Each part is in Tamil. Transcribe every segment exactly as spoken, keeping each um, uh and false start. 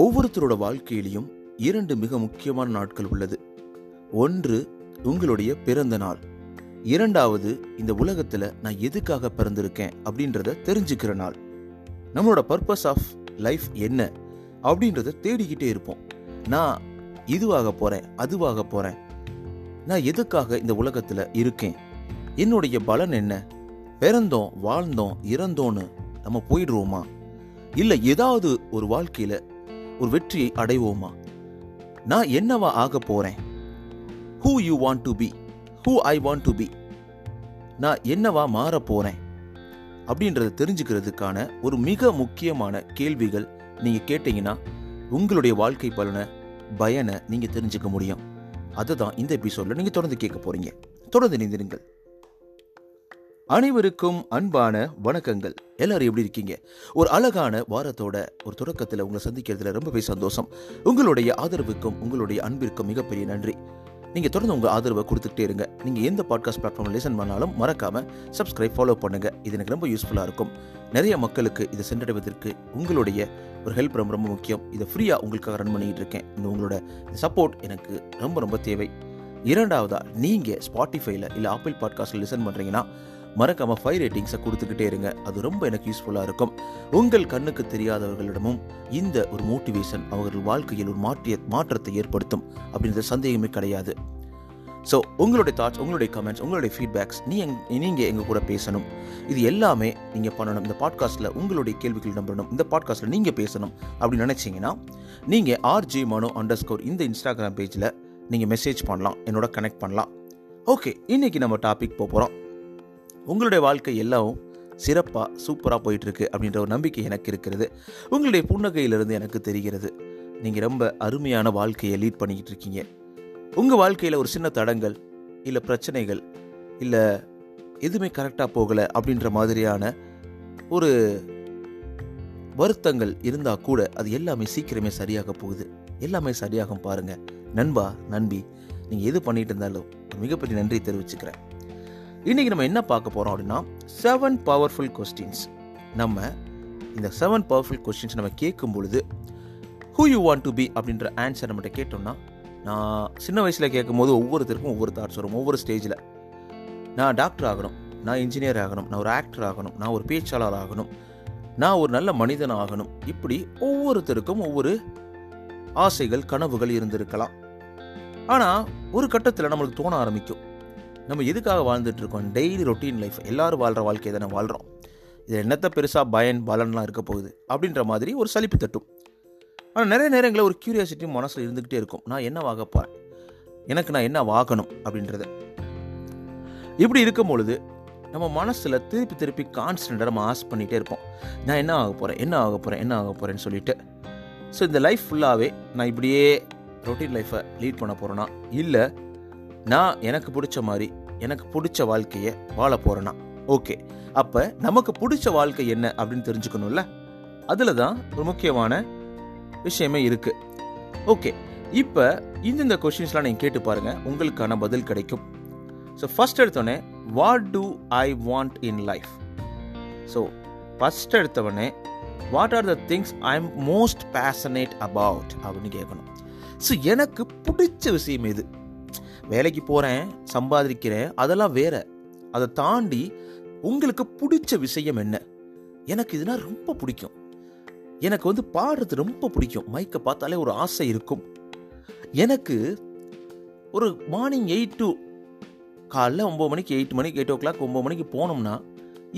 ஒவ்வொருத்தரோட வாழ்க்கையிலையும் இரண்டு மிக முக்கியமான நாட்கள் உள்ளது. ஒன்று உங்களுடைய பிறந்த நாள், இரண்டாவது இந்த உலகத்தில் நான் எதுக்காக பிறந்திருக்கேன் அப்படின்றத தெரிஞ்சுக்கிற நாள். நம்மளோட பர்பஸ் ஆஃப் லைஃப் என்ன அப்படின்றத தேடிக்கிட்டே இருப்போம். நான் இதுவாக போகிறேன், அதுவாக போகிறேன், நான் எதுக்காக இந்த உலகத்தில் இருக்கேன், என்னுடைய பலன் என்ன, பிறந்தோம் வாழ்ந்தோம் இறந்தோன்னு நம்ம போயிடுவோமா, இல்லை ஏதாவது ஒரு வாழ்க்கையில் ஒரு வெற்றியை அடைவோமா, நான் என்னவா ஆக போகிறேன், who you want to be, who I want to be, நான் என்னவா மாற போகிறேன் அப்படின்றத தெரிஞ்சுக்கிறதுக்கான ஒரு மிக முக்கியமான கேள்விகள் நீங்கள் கேட்டிங்கன்னா உங்களுடைய வாழ்க்கை பலனை பயனை நீங்கள் தெரிஞ்சுக்க முடியும். அதை தான் இந்த எபிசோடில் நீங்கள் தொடர்ந்து கேட்க போகிறீங்க. தொடர்ந்து நினைந்திருங்கள். அனைவருக்கும் அன்பான வணக்கங்கள். எல்லாரும் எப்படி இருக்கீங்க? ஒரு அழகான வாரத்தோட ஒரு தொடக்கத்தில் உங்களை சந்திக்கிறதுல ரொம்பவே சந்தோஷம். உங்களுடைய ஆதரவுக்கும் உங்களுடைய அன்பிற்கும் மிகப்பெரிய நன்றி. நீங்கள் தொடர்ந்து உங்கள் ஆதரவை கொடுத்துக்கிட்டே இருங்க. நீங்கள் எந்த பாட்காஸ்ட் பிளாட்ஃபார்மில் லிசன் பண்ணாலும் மறக்காமல் சப்ஸ்கிரைப், ஃபாலோ பண்ணுங்கள். இது எனக்கு ரொம்ப யூஸ்ஃபுல்லாக இருக்கும். நிறைய மக்களுக்கு இதை சென்றடைவதற்கு உங்களுடைய ஒரு ஹெல்ப் ரொம்ப ரொம்ப முக்கியம். இதை ஃப்ரீயாக உங்களுக்காக ரன் பண்ணிகிட்டு இருக்கேன். இந்த உங்களோட சப்போர்ட் எனக்கு ரொம்ப ரொம்ப தேவை. இரண்டாவதாக, நீங்கள் ஸ்பாட்டிஃபைல இல்லை ஆப்பிள் பாட்காஸ்ட்டில் லிசன் பண்ணுறீங்கன்னா மறக்காமல் ஃபைவ் ரேட்டிங்ஸை கொடுத்துக்கிட்டே இருங்க. அது ரொம்ப எனக்கு யூஸ்ஃபுல்லாக இருக்கும். உங்கள் கண்ணுக்கு தெரியாதவர்களிடமும் இந்த ஒரு மோட்டிவேஷன் அவர்கள் வாழ்க்கையில் ஒரு மாற்றிய மாற்றத்தை ஏற்படுத்தும் அப்படின்ற சந்தேகமே கிடையாது. ஸோ உங்களுடைய தாட்ஸ், உங்களுடைய கமெண்ட்ஸ், உங்களுடைய ஃபீட்பேக்ஸ் நீ எங் நீங்கள் எங்கள் கூட பேசணும். இது எல்லாமே நீங்கள் பண்ணணும். இந்த பாட்காஸ்ட்டில் உங்களுடைய கேள்விகள் நம்பணும். இந்த பாட்காஸ்ட்டில் நீங்கள் பேசணும் அப்படின்னு நினச்சிங்கன்னா நீங்கள் ஆர்ஜி மனோ அண்டர் ஸ்கோர் இந்த இன்ஸ்டாகிராம் பேஜில் நீங்கள் மெசேஜ் பண்ணலாம், என்னோட கனெக்ட் பண்ணலாம். ஓகே, இன்றைக்கி நம்ம டாபிக் போகிறோம். உங்களுடைய வாழ்க்கை எல்லாம் சிறப்பாக சூப்பராக போயிட்டுருக்கு அப்படின்ற ஒரு நம்பிக்கை எனக்கு இருக்கிறது. உங்களுடைய புன்னகையிலிருந்து எனக்கு தெரிகிறது. நீங்கள் ரொம்ப அருமையான வாழ்க்கையை லீட் பண்ணிக்கிட்டு இருக்கீங்க. உங்கள் வாழ்க்கையில் ஒரு சின்ன தடங்கள் இல்லை பிரச்சனைகள் இல்லை எதுவுமே கரெக்டாக போகலை அப்படின்ற மாதிரியான ஒரு வருத்தங்கள் இருந்தால் கூட அது எல்லாமே சீக்கிரமே சரியாக போகுது. எல்லாமே சரியாகும் பாருங்கள். நண்பா, நண்பி, நீங்கள் எது பண்ணிகிட்டு இருந்தாலும் மிகப்பெரிய நன்றி தெரிவிச்சுக்கிறேன். இன்றைக்கி நம்ம என்ன பார்க்க போகிறோம் அப்படின்னா, செவன் பவர்ஃபுல் கொஸ்டின்ஸ். நம்ம இந்த செவன் பவர்ஃபுல் கொஸ்டின்ஸ் நம்ம கேட்கும் பொழுது who you want to be அப்படின்ற ஆன்சர் நம்மகிட்ட கேட்டோம்னா, நான் சின்ன வயசில் கேட்கும்போது ஒவ்வொருத்தருக்கும் ஒவ்வொரு தாட்ஸ் வரும். ஒவ்வொரு ஸ்டேஜில் நான் டாக்டர் ஆகணும், நான் இன்ஜினியர் ஆகணும், நான் ஒரு ஆக்டர் ஆகணும், நான் ஒரு பேச்சாளர் ஆகணும், நான் ஒரு நல்ல மனிதன் ஆகணும், இப்படி ஒவ்வொருத்தருக்கும் ஒவ்வொரு ஆசைகள் கனவுகள் இருந்திருக்கலாம். ஆனால் ஒரு கட்டத்தில் நம்மளுக்கு தோண ஆரம்பிக்கும், நம்ம எதுக்காக வாழ்ந்துட்டுருக்கோம்? டெய்லி ரொட்டீன் லைஃப், எல்லோரும் வாழ்கிற வாழ்க்கையை தானே வாழ்கிறோம். இதில் என்னத்தை பெருசாக பயன் பலன்லாம் இருக்க போகுது அப்படின்ற மாதிரி ஒரு சலிப்பு தட்டும். ஆனால் நிறைய நேரங்களில் ஒரு க்யூரியாசிட்டியும் மனசில் இருந்துக்கிட்டே இருக்கும். நான் என்ன வாகப்போகிறேன், எனக்கு நான் என்ன வாகணும் அப்படின்றத. இப்படி இருக்கும் பொழுது நம்ம மனசில் திருப்பி திருப்பி கான்ஸ்டண்ட்டாக நம்ம ஆஸ் பண்ணிகிட்டே இருப்போம். நான் என்ன ஆக போகிறேன், என்ன ஆக போகிறேன், என்ன ஆக போகிறேன்னு சொல்லிட்டு. ஸோ இந்த லைஃப் ஃபுல்லாகவே நான் இப்படியே ரொட்டீன் லைஃப்பை லீட் பண்ண போகிறேன்னா, இல்லை நான் எனக்கு பிடிச்ச மாதிரி எனக்கு பிடிச்ச வாழ்க்கையை வாழ போகிறேன்னா. ஓகே, அப்போ நமக்கு பிடிச்ச வாழ்க்கை என்ன அப்படின்னு தெரிஞ்சுக்கணும்ல. அதில் தான் ஒரு முக்கியமான விஷயமே இருக்குது. ஓகே, இப்போ இந்தந்த கொஸ்டின்ஸ்லாம் நீங்கள் கேட்டு பாருங்கள், உங்களுக்கான பதில் கிடைக்கும். ஸோ ஃபஸ்ட் எடுத்தோடனே, what do I want in life? So first எடுத்தவொடனே what are the things I am most passionate about அப்படின்னு கேட்கணும். ஸோ எனக்கு பிடிச்ச விஷயம் எது? வேலைக்கு போகிறேன், சம்பாதிக்கிறேன், அதெல்லாம் வேற. அதை தாண்டி உங்களுக்கு பிடிச்ச விஷயம் என்ன? எனக்கு இதுனா ரொம்ப பிடிக்கும், எனக்கு வந்து பாடுறது ரொம்ப பிடிக்கும், மைக்கை பார்த்தாலே ஒரு ஆசை இருக்கும், எனக்கு ஒரு மார்னிங் எயிட் டு காலைல ஒம்பது மணிக்கு எயிட் மணிக்கு எயிட் ஓ கிளாக் ஒம்பது மணிக்கு போனோம்னா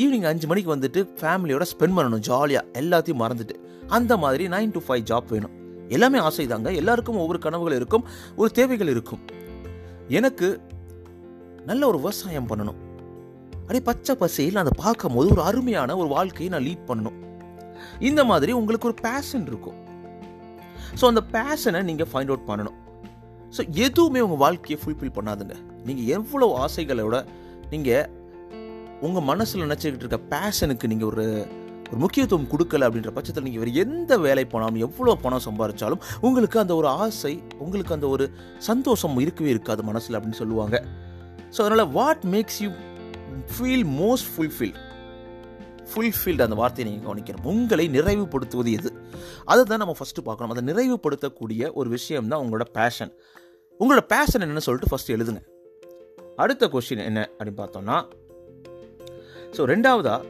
ஈவினிங் அஞ்சு மணிக்கு வந்துட்டு ஃபேமிலியோட ஸ்பெண்ட் பண்ணணும், ஜாலியாக எல்லாத்தையும் மறந்துட்டு. அந்த மாதிரி நைன் டு ஃபைவ் ஜாப் வேணும். எல்லாமே ஆசை தாங்க. எல்லாருக்கும் ஒவ்வொரு கனவுகள் இருக்கும், ஒரு தேவைகள் இருக்கும். எனக்கு நல்ல ஒரு விவசாயம் பண்ணணும், அப்படியே பச்சை பசையில் அதை பார்க்கும் போது ஒரு அருமையான ஒரு வாழ்க்கையை நான் லீட் பண்ணணும். இந்த மாதிரி உங்களுக்கு ஒரு பேஷன் இருக்கும். ஸோ அந்த பேஷனை நீங்கள் ஃபைண்ட் அவுட் பண்ணணும். ஸோ எதுவுமே உங்கள் வாழ்க்கையை ஃபுல்ஃபில் பண்ணாதுங்க. நீங்கள் எவ்வளோ ஆசைகளோட நீங்கள் உங்கள் மனசில் நினச்சிக்கிட்டு இருக்க பேஷனுக்கு நீங்கள் ஒரு ஒரு முக்கியத்துவம் கொடுக்கலை அப்படின்ற பட்சத்தில் நீங்கள் வேறு எந்த வேலை போனாலும் எவ்வளோ பணம் சம்பாதிச்சாலும் உங்களுக்கு அந்த ஒரு ஆசை, உங்களுக்கு அந்த ஒரு சந்தோஷம் இருக்கவே இருக்காது மனசில் அப்படின்னு சொல்லுவாங்க. ஸோ அதனால் what makes you feel most fulfilled? Fulfilled அந்த வார்த்தையை நீங்கள் கவனிக்கணும். உங்களை நிறைவுபடுத்துவது எது? அதை தான் நம்ம ஃபஸ்ட்டு பார்க்கணும். அதை நிறைவுபடுத்தக்கூடிய ஒரு விஷயம் தான் உங்களோட பேஷன். உங்களோட பேஷன் என்னன்னு சொல்லிட்டு ஃபஸ்ட்டு எழுதுங்க. அடுத்த கொஸ்டின் என்ன அப்படின்னு பார்த்தோம்னா, ஸோ ரெண்டாவதாக,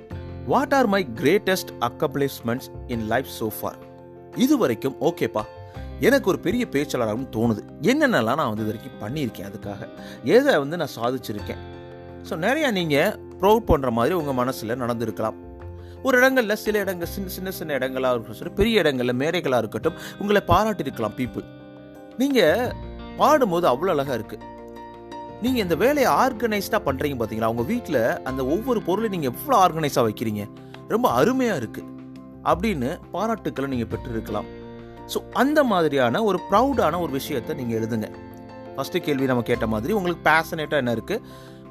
what are my greatest accomplishments in life so far? இது வரைக்கும் ஓகேப்பா, எனக்கு ஒரு பெரிய பேச்சாளராகவும் தோணுது, என்னென்னலாம் நான் வந்து இது வரைக்கும் பண்ணியிருக்கேன், அதுக்காக எதை வந்து நான் சாதிச்சிருக்கேன். ஸோ நிறையா நீங்கள் ப்ரௌட் பண்ணுற மாதிரி உங்கள் மனசில் நடந்திருக்கலாம். ஒரு இடங்களில் சில இடங்கள் சின்ன சின்ன சின்ன இடங்களாக இருக்கட்டும், சரி பெரிய இடங்களில் மேடைகளாக இருக்கட்டும், உங்களை பாராட்டியிருக்கலாம் பீப்புள். நீங்கள் பாடும்போது அவ்வளோ அழகாக இருக்குது, நீங்கள் இந்த வேலையை ஆர்கனைஸ்டாக பண்ணுறீங்க பார்த்தீங்களா, உங்கள் வீட்டில் அந்த ஒவ்வொரு பொருளையும் நீங்கள் எவ்வளோ ஆர்கனைஸாக வைக்கிறீங்க, ரொம்ப அருமையாக இருக்குது அப்படின்னு பாராட்டுக்களை நீங்கள் பெற்றிருக்கலாம். ஸோ அந்த மாதிரியான ஒரு ப்ரௌடான ஒரு விஷயத்தை நீங்கள் எழுதுங்க. ஃபஸ்ட்டு கேள்வி நம்ம கேட்ட மாதிரி உங்களுக்கு பேஷனேட்டாக என்ன இருக்குது,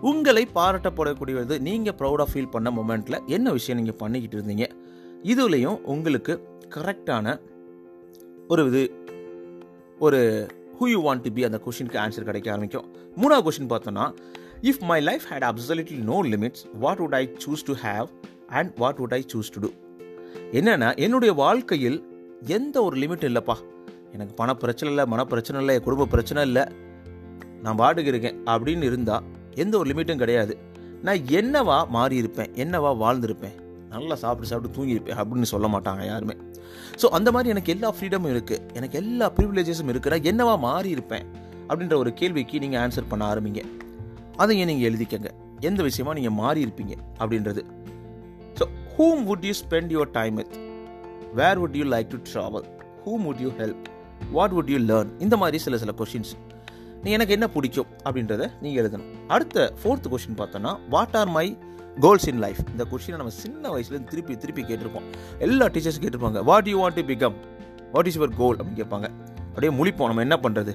உங்களை பாராட்டப்படக்கூடியது, நீங்கள் ப்ரௌடாக ஃபீல் பண்ண மொமெண்ட்டில் என்ன விஷயம் நீங்கள் பண்ணிக்கிட்டு இருந்தீங்க, இதுலேயும் உங்களுக்கு கரெக்டான ஒரு இது ஒரு who you want to be அந்த கொஷினுக்கு ஆன்சர் கிடைக்க ஆரம்பிக்கும். மூணாவது கொஷின் பார்த்தோன்னா, if my life had absolutely no limits what would I choose to have and what would I choose to do? என்னென்னா, என்னுடைய வாழ்க்கையில் எந்த ஒரு லிமிட்டும் இல்லைப்பா, எனக்கு பண பிரச்சனை இல்லை, மன பிரச்சனை இல்லை, என் குடும்ப பிரச்சனை இல்லை, நான் பாட்டுக்கு இருக்கேன் அப்படின்னு இருந்தால் எந்த ஒரு லிமிட்டும் கிடையாது. நான் என்னவா மாறியிருப்பேன், என்னவா வாழ்ந்திருப்பேன், நல்லா சாப்பிட்டு சாப்பிட்டு தூங்கியிருப்பேன் அப்படின்னு சொல்ல மாட்டாங்க யாருமே. ஸோ அந்த மாதிரி எனக்கு எல்லா ஃப்ரீடமும் இருக்குது, எனக்கு எல்லா ப்ரிவிலேஜஸும் இருக்குது, நான் என்னவா மாறி இருப்பேன் அப்படின்ற ஒரு கேள்விக்கு நீங்கள் ஆன்சர் பண்ண ஆரம்பிங்க. அதையே நீங்கள் எழுதிக்கங்க, எந்த விஷயமா நீங்கள் மாறி இருப்பீங்க அப்படின்றது. So whom would you spend your time with, where would you like to travel, whom would you help, what would you learn, இந்த மாதிரி சில சில கொஷின்ஸ். நீ எனக்கு என்ன பிடிக்கும் அப்படின்றத நீங்கள் எழுதணும். அடுத்த ஃபோர்த் கொஷின் பார்த்தோன்னா, what are my goals in life? இந்த கொஷினை நம்ம சின்ன வயசுலேருந்து திருப்பி திருப்பி கேட்டிருப்போம், எல்லா டீச்சர்ஸும் கேட்டிருப்பாங்க. What you want to become, what is your goal அப்படின்னு கேட்பாங்க. அப்படியே முழிப்போம், நம்ம என்ன பண்ணுறது,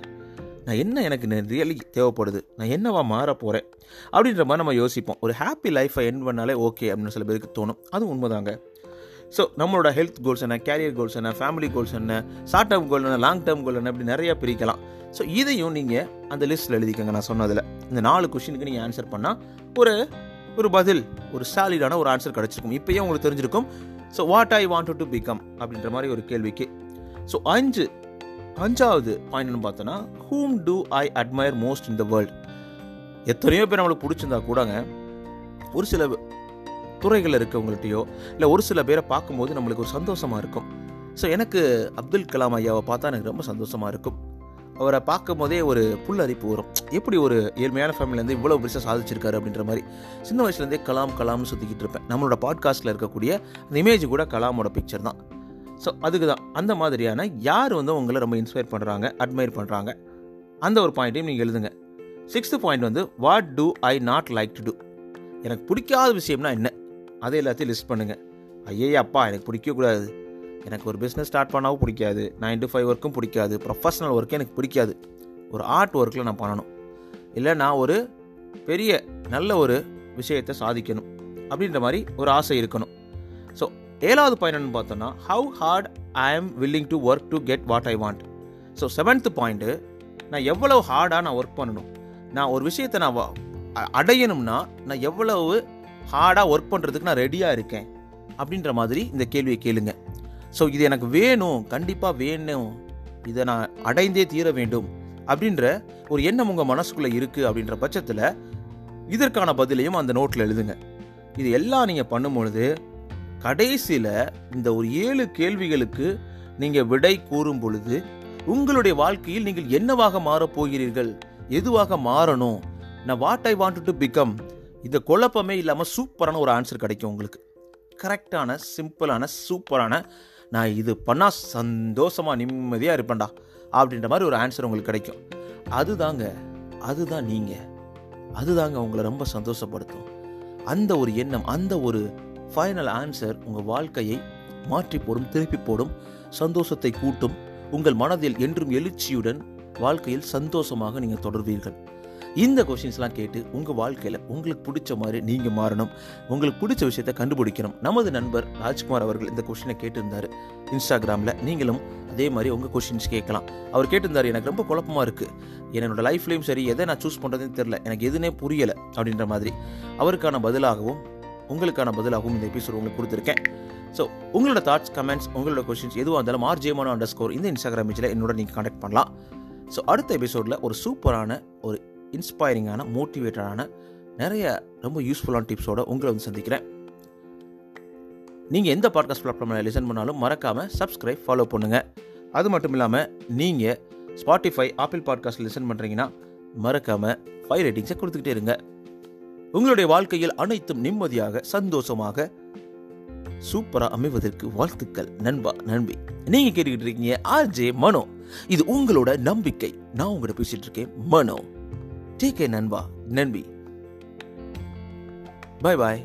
நான் என்ன எனக்கு ரியலி தேவைப்படுது, நான் என்னவா மாற போகிறேன் அப்படின்ற மாதிரி நம்ம யோசிப்போம். ஒரு ஹாப்பி லைஃப்பை என் பண்ணாலே ஓகே அப்படின்னு சில பேருக்கு தோணும், அது உண்மைதாங்க. ஸோ நம்மளோட ஹெல்த் கோல்ஸ் என்ன, கேரியர் கோல்ஸ் என்ன, ஃபேமிலி கோல்ஸ் என்ன, ஷார்ட் டேர்ம் கோல் என்ன, லாங் டேர்ம் கோல் என்ன, இப்படி நிறையா பிரிக்கலாம். ஸோ இதையும் நீங்கள் அந்த லிஸ்ட்டில் எழுதிக்கங்க. நான் சொன்னதில் இந்த நாலு கொஷினுக்கு நீங்கள் ஆன்சர் பண்ணால் ஒரு ஒரு பதில், ஒரு சாலிடான ஒரு ஆன்சர் கிடச்சிருக்கும், இப்போயே உங்களுக்கு தெரிஞ்சிருக்கும். So what I wanted to become அப்படின்ற மாதிரி ஒரு கேள்விக்கு. ஸோ அஞ்சு அஞ்சாவது பாயிண்ட்னு பார்த்தோன்னா, whom do I admire most in the world? எத்தனையோ பேர் நம்மளுக்கு பிடிச்சிருந்தா கூடங்க, ஒரு சில துறைகளில் இருக்கவங்கள்ட்டையோ இல்லை ஒரு சில பேரை பார்க்கும்போது நம்மளுக்கு ஒரு சந்தோஷமாக இருக்கும். ஸோ எனக்கு அப்துல் கலாம் ஐயாவை பார்த்தா எனக்கு ரொம்ப சந்தோஷமாக இருக்கும். அவரை பார்க்கும் போதே ஒரு புல்லரிப்பு வரும், எப்படி ஒரு ஏழ்மையான ஃபேமிலியிலேருந்து இவ்வளோ பெருசாக சாதிச்சிருக்காரு அப்படின்ற மாதிரி. சின்ன வயசுலேருந்தே கலாம் கலாம்னு சுற்றிக்கிட்டு இருப்பேன். நம்மளோட பாட்காஸ்ட்டில் இருக்கக்கூடிய அந்த இமேஜ் கூட கலாமோட பிக்சர் தான். ஸோ அதுக்கு தான் அந்த மாதிரியான யார் வந்து உங்களை ரொம்ப இன்ஸ்பயர் பண்ணுறாங்க, அட்மையர் பண்ணுறாங்க, அந்த ஒரு பாயிண்ட்டையும் நீங்கள் எழுதுங்க. சிக்ஸ்த்து பாயிண்ட் வந்து, what do I not like to do? எனக்கு பிடிக்காத விஷயம்னா என்ன, அதை எல்லாத்தையும் லிஸ்ட் பண்ணுங்கள். ஐயே அப்பா எனக்கு பிடிக்கக்கூடாது, எனக்கு ஒரு பிஸ்னஸ் ஸ்டார்ட் பண்ணவும் பிடிக்காது, நைன் டு ஃபைவ் ஒர்க்கும் பிடிக்காது, ப்ரொஃபஷ்னல் ஒர்க்கு எனக்கு பிடிக்காது, ஒரு ஆர்ட் ஒர்க்கில் நான் பண்ணணும், இல்லை நான் ஒரு பெரிய நல்ல ஒரு விஷயத்தை சாதிக்கணும் அப்படின்ற மாதிரி ஒரு ஆசை இருக்கணும். ஸோ ஏழாவது பாயிண்ட்னு பார்த்தோன்னா, how hard I am willing to work to get what I want. So seventh point, நான் எவ்வளோ ஹார்டாக நான் ஒர்க் பண்ணணும், நான் ஒரு விஷயத்தை நான் அடையணும்னா நான் எவ்வளவு ஹார்டாக ஒர்க் பண்ணுறதுக்கு நான் ரெடியாக இருக்கேன் அப்படின்ற மாதிரி இந்த கேள்வியை கேளுங்க. ஸோ இது எனக்கு வேணும், கண்டிப்பாக வேணும், இதை நான் அடைந்தே தீர வேண்டும் அப்படின்ற ஒரு எண்ணம் உங்கள் மனசுக்குள்ளே இருக்குது அப்படின்ற பட்சத்தில் இதற்கான பதிலையும் அந்த நோட்டில் எழுதுங்க. இது எல்லாம் நீங்கள் பண்ணும்பொழுது கடைசியில் இந்த ஒரு ஏழு கேள்விகளுக்கு நீங்கள் விடை கூறும் பொழுது உங்களுடைய வாழ்க்கையில் நீங்கள் என்னவாக மாறப்போகிறீர்கள், எதுவாக மாறணும், நான் what I want to become, இந்த குழப்பமே இல்லாமல் சூப்பரான ஒரு ஆன்சர் கிடைக்கும் உங்களுக்கு. கரெக்டான சிம்பிளான சூப்பரான, நான் இது பண்ணால் சந்தோஷமாக நிம்மதியாக இருப்பேன்டா அப்படின்ற மாதிரி ஒரு ஆன்சர் உங்களுக்கு கிடைக்கும். அதுதாங்க அதுதான் நீங்கள், அதுதாங்க உங்களை ரொம்ப சந்தோஷப்படுத்தும். அந்த ஒரு எண்ணம், அந்த ஒரு ஃபைனல் ஆன்சர் உங்கள் வாழ்க்கையை மாற்றி போடும், திருப்பி போடும், சந்தோஷத்தை கூட்டும். உங்கள் மனதில் என்றும் எழுச்சியுடன் வாழ்க்கையில் சந்தோஷமாக நீங்கள் தொடர்வீர்கள். இந்த கொஸ்டின்ஸ்லாம் கேட்டு உங்கள் வாழ்க்கையில் உங்களுக்கு பிடிச்ச மாதிரி நீங்கள் மாறணும், உங்களுக்கு பிடிச்ச விஷயத்தை கண்டுபிடிக்கணும். நமது நண்பர் ராஜ்குமார் அவர்கள் இந்த கொஸ்டினை கேட்டிருந்தார் இன்ஸ்டாகிராமில். நீங்களும் அதே மாதிரி உங்கள் கொஸ்டின்ஸ் கேட்கலாம். அவர் கேட்டிருந்தார், எனக்கு ரொம்ப குழப்பமாக இருக்குது, என்னோடய லைஃப்லேயும் சரி எதை நான் சூஸ் பண்ணுறதுன்னு தெரில, எனக்கு எதுனே புரியலை அப்படின்ற மாதிரி. அவருக்கான பதிலாகவும் உங்களுக்கான பதிலாகவும் இந்த எபிசோட் உங்களுக்கு கொடுத்துருக்கேன். ஸோ உங்களோட தாட்ஸ், கமெண்ட்ஸ், உங்களோட கொஸ்டின்ஸ் எதுவாக இருந்தாலும் ஆர்ஜியமான அண்டர் ஸ்கோர் இந்த இன்ஸ்டாகிராம் பேஜில் என்னோட நீங்கள் கான்டாக்ட் பண்ணலாம். ஸோ அடுத்த எபிசோடில் ஒரு சூப்பரான, ஒரு இன்ஸ்பைரிங்கான, மோட்டிவேட்டடான, நிறைய ரொம்ப யூஸ்ஃபுல்லான டிப்ஸோடு உங்களை வந்து சந்திக்கிறேன். நீங்கள் எந்த பாட்காஸ்ட் பிளாட்ஃபார்மில் லிசன் பண்ணாலும் மறக்காமல் சப்ஸ்கிரைப், ஃபாலோ பண்ணுங்கள். அது மட்டும் இல்லாமல் நீங்கள் ஸ்பாட்டிஃபை, ஆப்பிள் பாட்காஸ்ட் லிசன் பண்ணுறீங்கன்னா மறக்காமல் ஃபைவ் ரேட்டிங்ஸை கொடுத்துக்கிட்டே இருங்க. உங்களுடைய வாழ்க்கையில் அனைத்தும் நிம்மதியாக, சந்தோஷமாக, சூப்பராக அமைவதற்கு வாழ்த்துக்கள் நண்பா, நண்பி. நீங்க கேட்டுக்கிட்டு இருக்கீங்க ஆர்ஜே மனோ, இது உங்களோட நம்பிக்கை. நான் உங்கள்கிட்ட பேசிட்டு இருக்கேன் மனோ. டேக் கேர் நண்பா, நண்பி. பாய் பாய்.